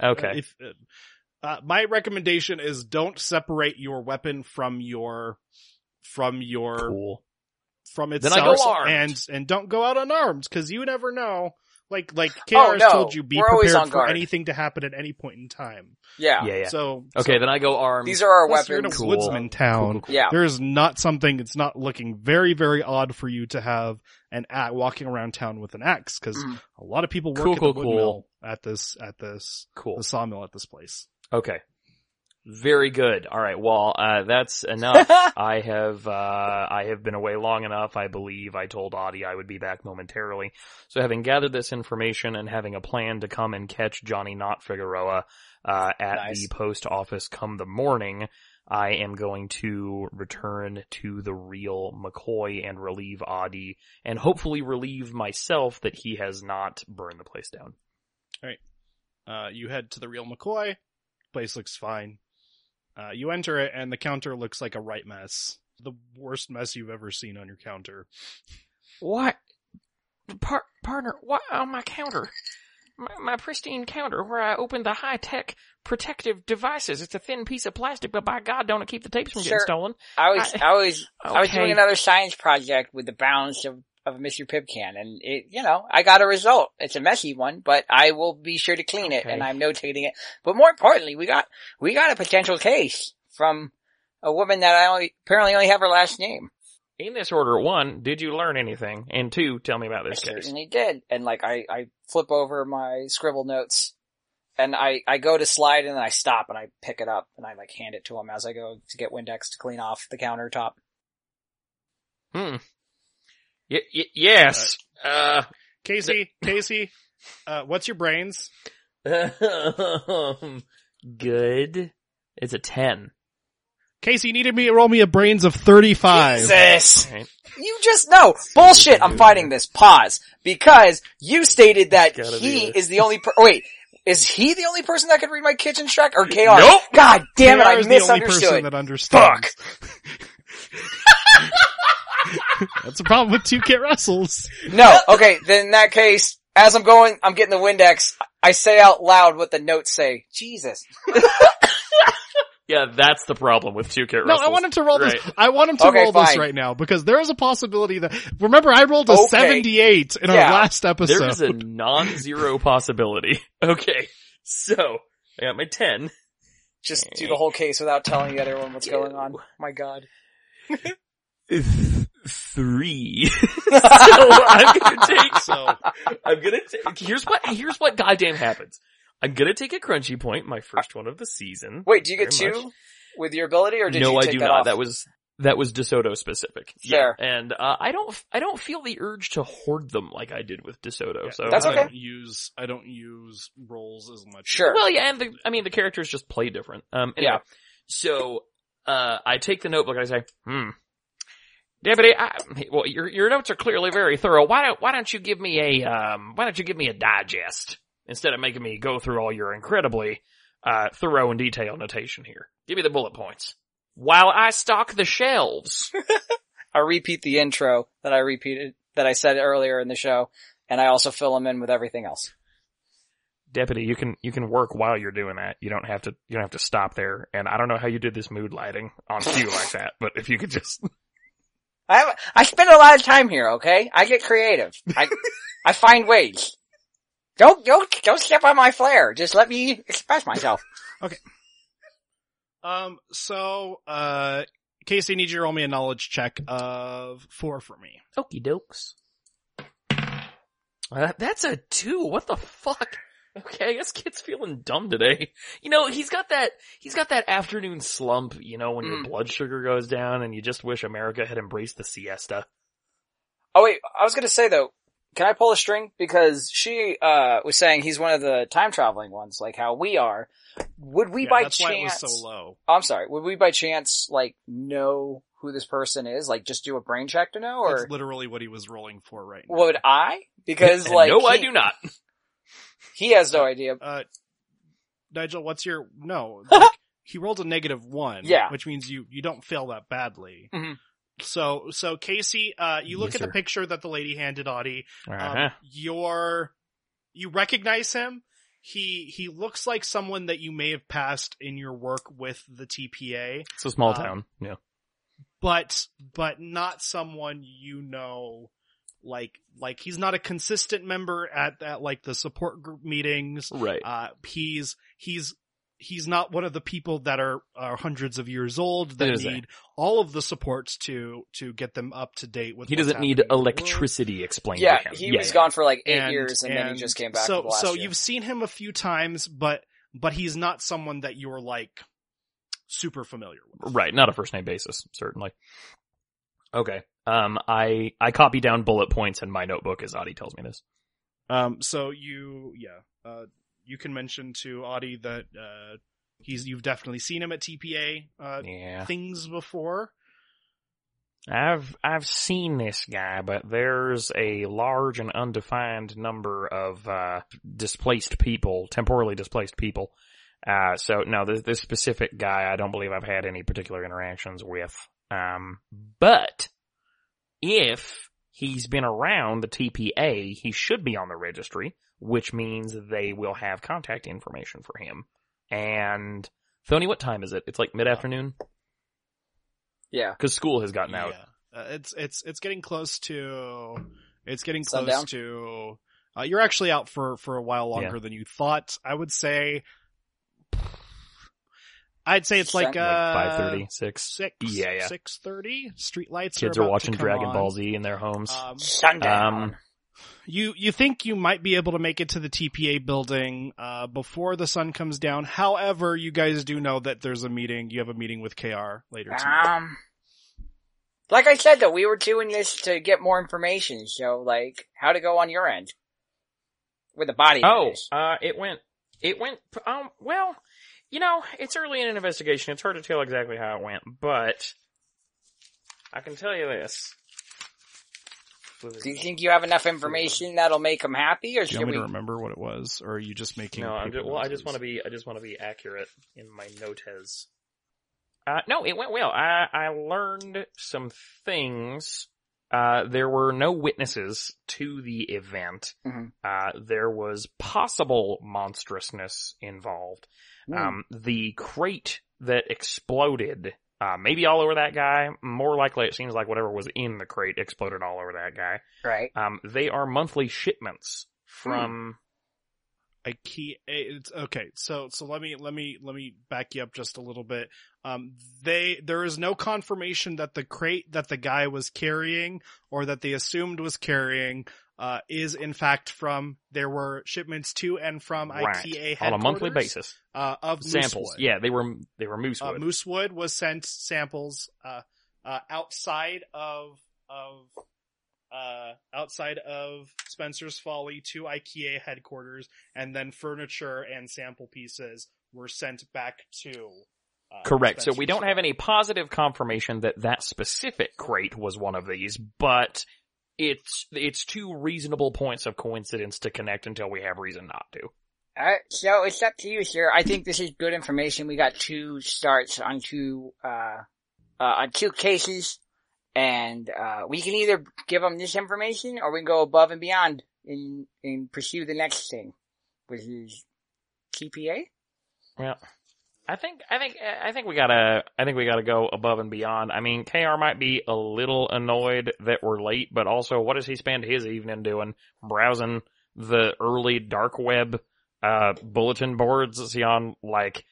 my recommendation is don't separate your weapon from your cool. from itself. Then I go armed. and don't go out unarmed, because you never know. Like K.R. told you, be prepared for anything to happen at any point in time. Yeah. So then I go armed. These are our weapons. You're in a woodsman town. Cool. Yeah. There is not something. It's not looking very, very odd for you to have an axe walking around town with an axe, because a lot of people work the sawmill at this place. Okay. Very good. All right. Well, that's enough. I have been away long enough. I believe I told Audie I would be back momentarily. So having gathered this information and having a plan to come and catch Johnny Not Figueroa, at the post office come the morning, I am going to return to the real McCoy and relieve Audie, and hopefully relieve myself that he has not burned the place down. All right. You head to the real McCoy. Place looks fine. You enter it, and the counter looks like a right mess. The worst mess you've ever seen on your counter. What? Partner, what on my counter? My pristine counter where I opened the high-tech protective devices. It's a thin piece of plastic, but by God, don't it keep the tapes from getting stolen. I was doing another science project with the balance of Mr. Pibb can, and it, I got a result. It's a messy one, but I will be sure to clean it, and I'm notating it. But more importantly, we got a potential case from a woman that I apparently only have her last name. In this order, 1, did you learn anything? And 2, tell me about this case. I certainly did. And I flip over my scribble notes, and I go to slide, and then I stop, and I pick it up, and I hand it to him as I go to get Windex to clean off the countertop. Hmm. Yes. Casey, what's your brains? Good. It's a 10. Casey needed me to roll me a brains of 35. Jesus! Right. You just know. Bullshit, I'm fighting this. Pause. Because you stated that he is the only person. Oh, wait. Is he the only person that could read my kitchen track? Or K.R.? Nope! God damn it, I misunderstood. Fuck! That's a problem with two Kit Russells. No, okay, then in that case, as I'm going, I'm getting the Windex. I say out loud what the notes say. Jesus. Yeah, that's the problem with two Kit Russells. No, I want him to roll this. I want him to roll fine. This right now, because there is a possibility that, remember I rolled a 78 in our last episode. There is a non-zero possibility. Okay, so, I got my 10. Just do the whole case without telling everyone what's going on. My God. 3. So I'm gonna take, here's what goddamn happens. I'm gonna take a crunchy point, my first one of the season. Wait, do you get two with your ability, or did you take that off? No, I do not. Off? That was DeSoto specific. Fair. Yeah. And, I don't feel the urge to hoard them like I did with DeSoto, so. That's okay. I don't use rolls as much. Sure. Well, yeah, and the characters just play different. Anyway, so, I take the notebook and I say, Deputy, well, your notes are clearly very thorough. Why don't you give me a digest instead of making me go through all your incredibly thorough and detailed notation here? Give me the bullet points while I stock the shelves. I repeat the intro that I said earlier in the show, and I also fill them in with everything else. Deputy, you can work while you're doing that. You don't have to stop there. And I don't know how you did this mood lighting on cue like that, but if you could just. I spend a lot of time here, okay? I get creative. I find ways. Don't step on my flare. Just let me express myself. Okay. So, Casey, need you to roll me a knowledge check of 4 for me. Okie dokes. That's a 2. What the fuck? Okay, I guess Kit's feeling dumb today. You know, he's got that afternoon slump, you know, when your blood sugar goes down and you just wish America had embraced the siesta. Oh wait, I was gonna say though, can I pull a string? Because she, was saying he's one of the time traveling ones, like how we are. Would we by that's chance? Why it was so low. I'm sorry, would we by chance, like, know who this person is? Like, just do a brain check to know, or? That's literally what he was rolling for right now. Would I? Because, like. No, I do not. He has no idea. Nigel, what's your, no, like, he rolled a -1. Yeah. Which means you don't fail that badly. Mm-hmm. So Casey, you look at the picture that the lady handed Audie. Uh-huh. You recognize him. He looks like someone that you may have passed in your work with the TPA. It's a small town. Yeah. But not someone you know. Like he's not a consistent member at like the support group meetings. Right. He's not one of the people that are hundreds of years old that need all of the supports to get them up to date with. He doesn't need electricity explained to him. He was gone for like 8 years and then he just came back. So you've seen him a few times, but he's not someone that you're like super familiar with. Right. Not a first name basis, certainly. Okay. I copy down bullet points in my notebook as Audie tells me this. You can mention to Audie that, you've definitely seen him at TPA, things before. I've seen this guy, but there's a large and undefined number of, temporally displaced people. So no, this specific guy, I don't believe I've had any particular interactions with. But if he's been around the TPA, he should be on the registry, which means they will have contact information for him. And, Tony, what time is it? It's like mid-afternoon? Yeah. Cause school has gotten out. It's getting close to, sundown. You're actually out for a while longer than you thought. I'd say it's like 5:30, 6. 6:30. Streetlights. Kids are watching Dragon Ball Z in their homes. Sundown. You think you might be able to make it to the TPA building before the sun comes down. However, you guys do know that there's a meeting. You have a meeting with KR later tonight. Like I said, though, we were doing this to get more information, so, like, how'd it go on your end? With the body image. It went, well, you know, it's early in an investigation. It's hard to tell exactly how it went, but I can tell you this. Do you think you have enough information that'll make them happy, or should we remember what it was, or are you just making? No, I just want to be accurate in my notes. No, it went well. I learned some things. There were no witnesses to the event. Mm-hmm. There was possible monstrousness involved. Mm. The crate that exploded. Maybe all over that guy. More likely, it seems like whatever was in the crate exploded all over that guy. Right. They are monthly shipments from IKEA. It's okay. So let me back you up just a little bit. There is no confirmation that the crate that the guy was carrying or that they assumed was carrying is in fact from. There were shipments to and from IKEA headquarters on a monthly basis of samples. Moosewood. Yeah, they were moosewood. Moosewood was sent samples outside of Spencer's Folly to IKEA headquarters, and then furniture and sample pieces were sent back to. Correct. So we don't have any positive confirmation that specific crate was one of these, but it's two reasonable points of coincidence to connect until we have reason not to. Alright, so it's up to you, sir. I think this is good information. We got two starts on two cases, and we can either give them this information or we can go above and beyond and pursue the next thing, which is TPA. Yeah. I think we gotta go above and beyond. I mean, K.R. might be a little annoyed that we're late, but also, what does he spend his evening doing? Browsing the early dark web, bulletin boards? Is he on like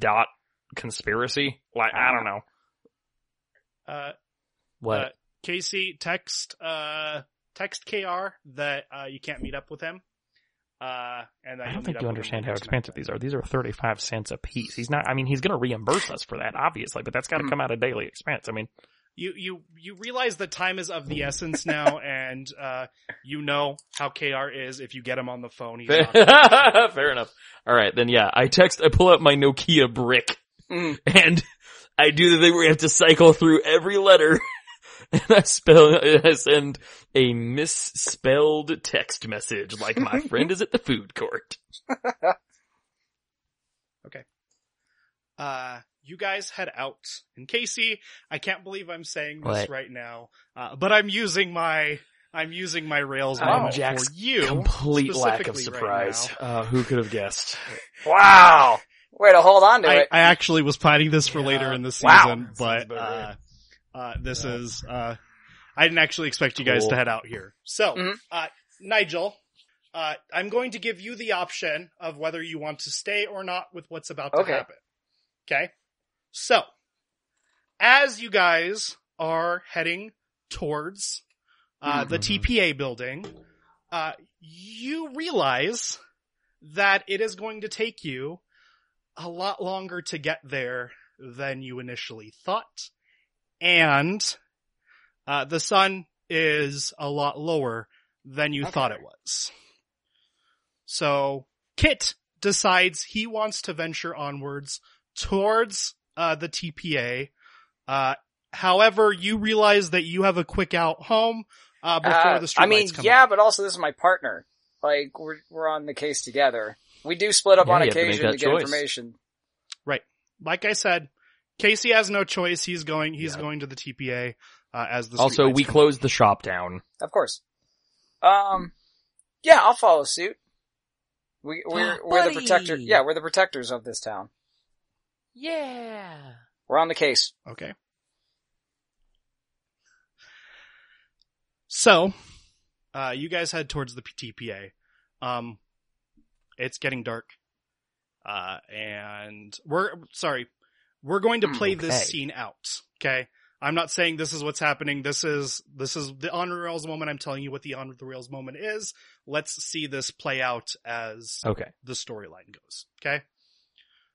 dot conspiracy? Like, I don't know. What? Casey, text K.R. that you can't meet up with him. And I don't think you understand how expensive these are. These are 35 cents a piece. He's going to reimburse us for that, obviously, but that's got to come out of daily expense. I mean, you realize that time is of the essence now, and, you know how KR is. If you get him on the phone, he's not fair enough. All right. Then yeah, I pull out my Nokia brick and I do the thing where you have to cycle through every letter. And I send a misspelled text message, like, my friend is at the food court. Okay. You guys head out. And Casey, I can't believe I'm saying this right now, but I'm using my rails now for you. Complete lack of surprise. Right, who could have guessed? Wow! Way to hold on to it. I actually was planning this for later in the season, but, this is, I didn't actually expect you guys to head out here. So, Nigel, I'm going to give you the option of whether you want to stay or not with what's about to happen. Okay? So, as you guys are heading towards, the TPA building, you realize that it is going to take you a lot longer to get there than you initially thought. And, the sun is a lot lower than you thought it was. So, Kit decides he wants to venture onwards towards, the TPA. However, you realize that you have a quick out home, before the streetlights come out. But also this is my partner. Like, we're on the case together. We do split up on occasion to get information. Right. Like I said, Casey has no choice. He's going to the TPA, as the also, we closed the shop down. Of course. Yeah, I'll follow suit. We're the protector. Yeah, we're the protectors of this town. Yeah. We're on the case. Okay. So, you guys head towards the TPA. It's getting dark. And we're going to play this scene out, okay? I'm not saying this is what's happening. This is the on the rails moment. I'm telling you what the on the rails moment is. Let's see this play out as the storyline goes, okay?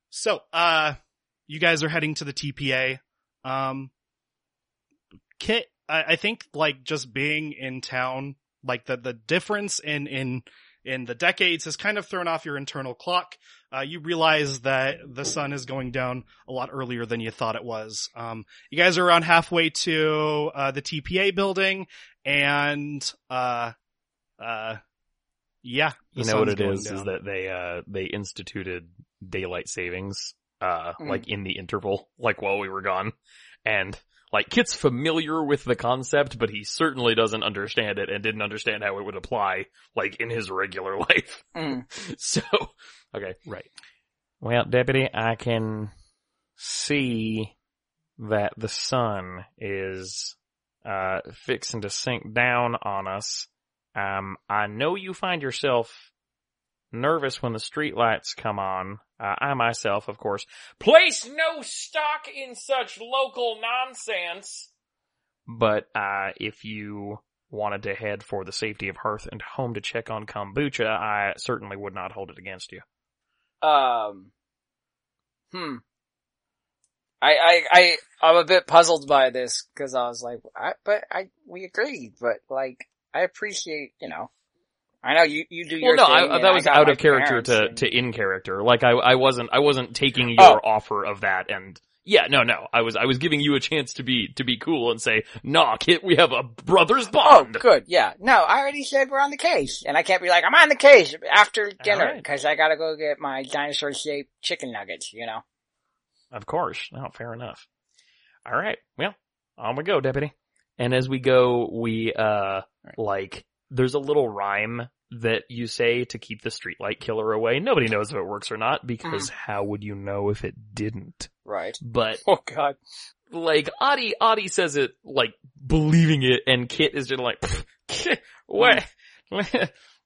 So, you guys are heading to the TPA. Kit, I think, like, just being in town, like, the difference in the decades has kind of thrown off your internal clock. You realize that the sun is going down a lot earlier than you thought it was. You guys are around halfway to the TPA building, and yeah, you know what it is down. Is that they instituted daylight savings like in the interval, like while we were gone, and like Kit's familiar with the concept, but he certainly doesn't understand it and didn't understand how it would apply like in his regular life. So okay, right. Well, Deputy, I can see that the sun is fixing to sink down on us. I know you find yourself nervous when the streetlights come on. I myself, of course, place no stock in such local nonsense. But, if you wanted to head for the safety of hearth and home to check on kombucha, I certainly would not hold it against you. I'm a bit puzzled by this, cause I was like, we agreed, but like, I appreciate, you know, I know you do your thing. Well, no, that was out of character to in character. Like, I wasn't taking your offer of that, and yeah, no, I was giving you a chance to be cool and say, nah, Kit, we have a brother's bond. Oh, good, yeah. No, I already said we're on the case, and I can't be like, I'm on the case after dinner, because I gotta go get my dinosaur-shaped chicken nuggets, you know? Of course. No, fair enough. Alright, well, on we go, Deputy. And as we go, we, like, there's a little rhyme that you say to keep the streetlight killer away. Nobody knows if it works or not, because how would you know if it didn't? Right. But, oh god. Like, Audie says it, like, believing it, and Kit is just like, what?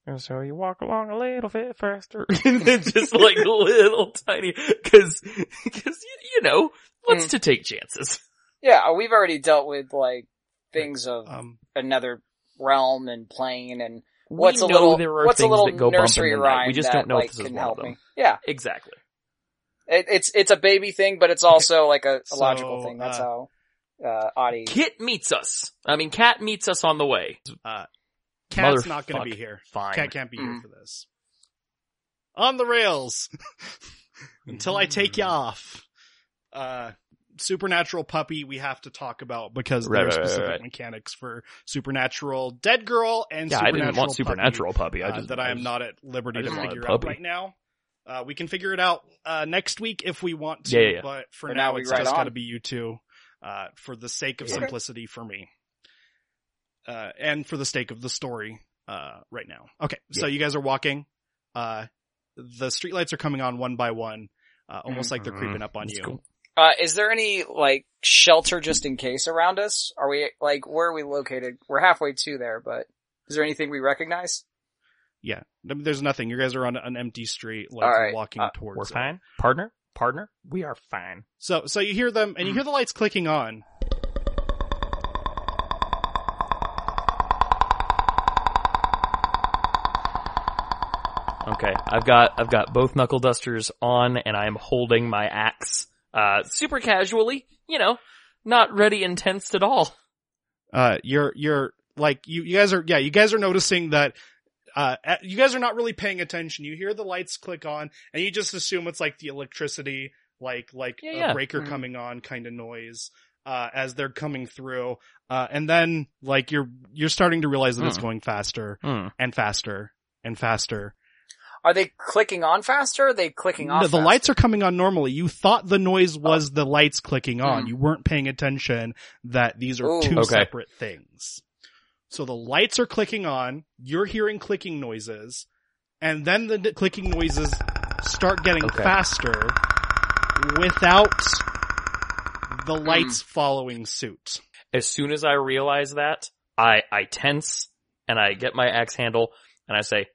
And so you walk along a little bit faster. And then just like little tiny, cause, you know, what's to take chances? Yeah, we've already dealt with, like, things of another realm and plane and what's a little that go nursery bump in the rhyme. We just don't know if this is one of them. Yeah, exactly. It's a baby thing, but it's also like a logical thing. That's how Audie Cat meets us on the way. Cat's not going to be here. Fine. Cat can't be here for this. On the rails until I take you off. Supernatural puppy we have to talk about because there are specific mechanics for Supernatural Dead Girl and Supernatural Puppy. I didn't want Supernatural Puppy. I am not at liberty to figure out right now. We can figure it out next week if we want to, but for now it's just got to be you two for the sake of simplicity for me and for the sake of the story right now. Okay, so you guys are walking. The streetlights are coming on one by one, almost like they're creeping up on you. Cool. Is there any, like, shelter just in case around us? Are we, like, where are we located? We're halfway to there, but is there anything we recognize? Yeah. There's nothing. You guys are on an empty street, like, walking towards it. We're fine. Partner, we are fine. So you hear them, and you hear the lights clicking on. Okay. I've got both knuckle dusters on, and I am holding my axe. Super casually, you know, not ready and tensed at all. You're like, you guys are noticing that, you guys are not really paying attention. You hear the lights click on and you just assume it's like the electricity, like a breaker coming on kind of noise, as they're coming through. And then like you're starting to realize that it's going faster and faster and faster. Are they clicking on faster? Or are they clicking off? No, the lights are coming on normally. You thought the noise was the lights clicking on. You weren't paying attention that these are two separate things. So the lights are clicking on. You're hearing clicking noises, and then the clicking noises start getting faster without the lights following suit. As soon as I realize that, I tense and I get my axe handle and I say,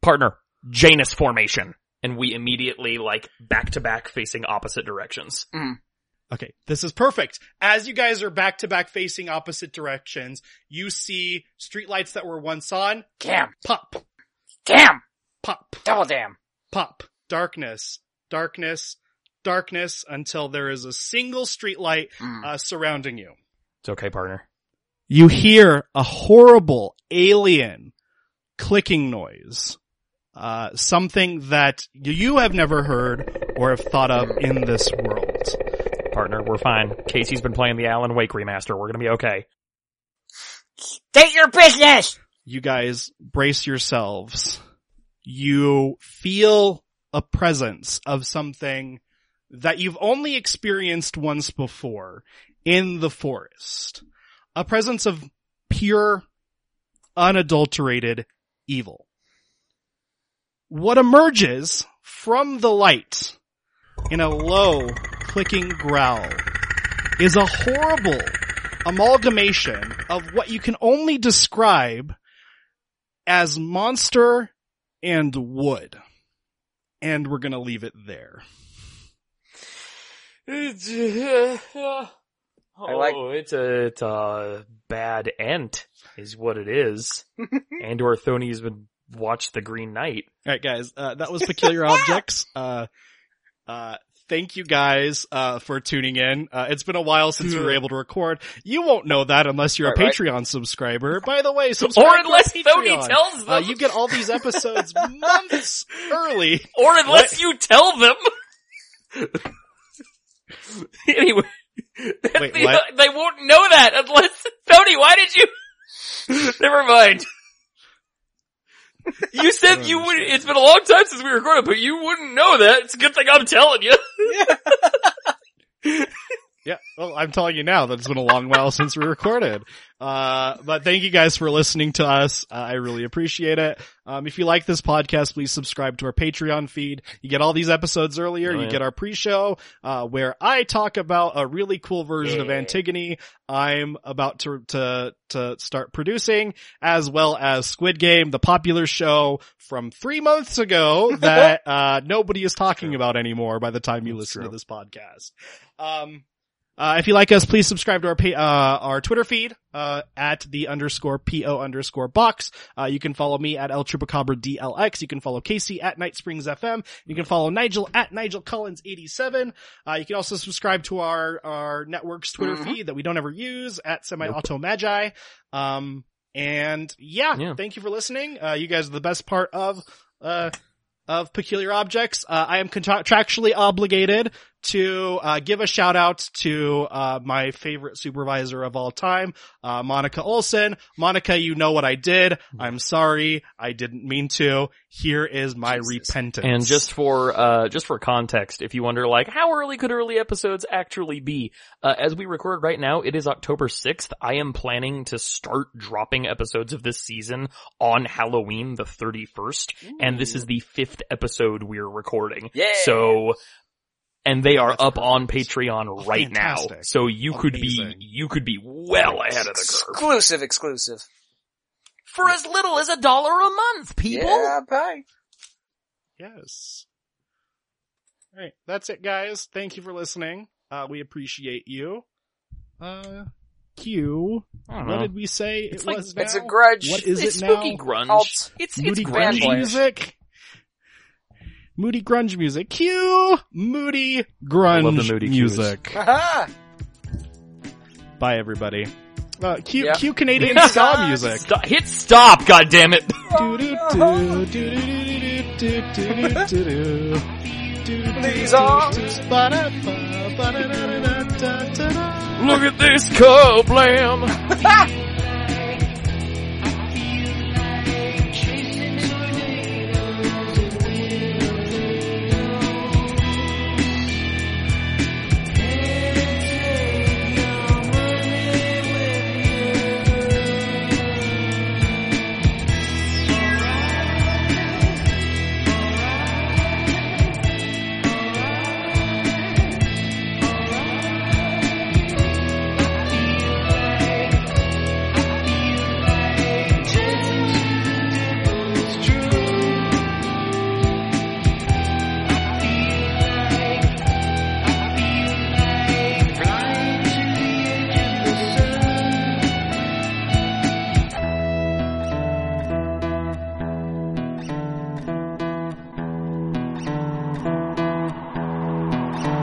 "Partner, Janus formation," and we immediately like back to back facing opposite directions. Okay, this is perfect. As you guys are back to back facing opposite directions, you see streetlights that were once on. Damn. Pop. Damn. Pop. Double damn. Pop. Darkness. Darkness. Darkness until there is a single streetlight surrounding you. It's okay, partner. You hear a horrible alien clicking noise. Something that you have never heard or have thought of in this world. Partner, we're fine. Casey's been playing the Alan Wake remaster. We're gonna be okay. State your business! You guys, brace yourselves. You feel a presence of something that you've only experienced once before in the forest. A presence of pure, unadulterated evil. What emerges from the light in a low, clicking growl is a horrible amalgamation of what you can only describe as monster and wood. And we're gonna leave it there. It's a bad ent, is what it is. And Orthoni has been watched The Green Knight. Alright guys, that was Peculiar Objects. Thank you guys, for tuning in. It's been a while since we were able to record. You won't know that unless you're a Patreon subscriber. By the way, subscribe to Patreon. Or unless Tony tells them. You get all these episodes months early. Or unless you tell them. Anyway. Wait, they won't know that unless... Tony, why did you... Never mind. You said you would. It's been a long time since we recorded, but you wouldn't know that. It's a good thing I'm telling you. Yeah. Yeah. Well, I'm telling you now that it's been a long while since we recorded. But thank you guys for listening to us. I really appreciate it. If you like this podcast, please subscribe to our Patreon feed. You get all these episodes earlier. You get our pre-show, where I talk about a really cool version of Antigone I'm about to start producing, as well as Squid Game, the popular show from 3 months ago that, nobody is talking about anymore by the time you listen to this podcast. If you like us, please subscribe to our Twitter feed, at @_PO_box. You can follow me at El Chupacabra DLX. You can follow Casey at Night Springs FM. You can follow Nigel at Nigel Collins 87. You can also subscribe to our network's Twitter feed that we don't ever use at Semi-Auto Magi. Thank you for listening. You guys are the best part of Peculiar Objects. I am contractually obligated to give a shout out to my favorite supervisor of all time, Monica Olson. Monica, you know what I did. I'm sorry. I didn't mean to. Here is my repentance. And just for context, if you wonder like how early could early episodes actually be, as we record right now, it is October 6th. I am planning to start dropping episodes of this season on Halloween the 31st. Ooh. And this is the 5th episode we're recording. Yeah. So and they are up on Patreon right now. So you could be well ahead of the curve. Exclusive. For as little as $1 a month, people. Yeah, bye. Yes. All right. That's it, guys. Thank you for listening. We appreciate you. What did we say it was now? It's a grudge. What is it now? It's spooky grunge. It's grunge music. Moody grunge music. Cue moody grunge music. Aha! Bye, everybody. Cue Canadian ska music. Hit stop, goddammit. Look at this Kablam.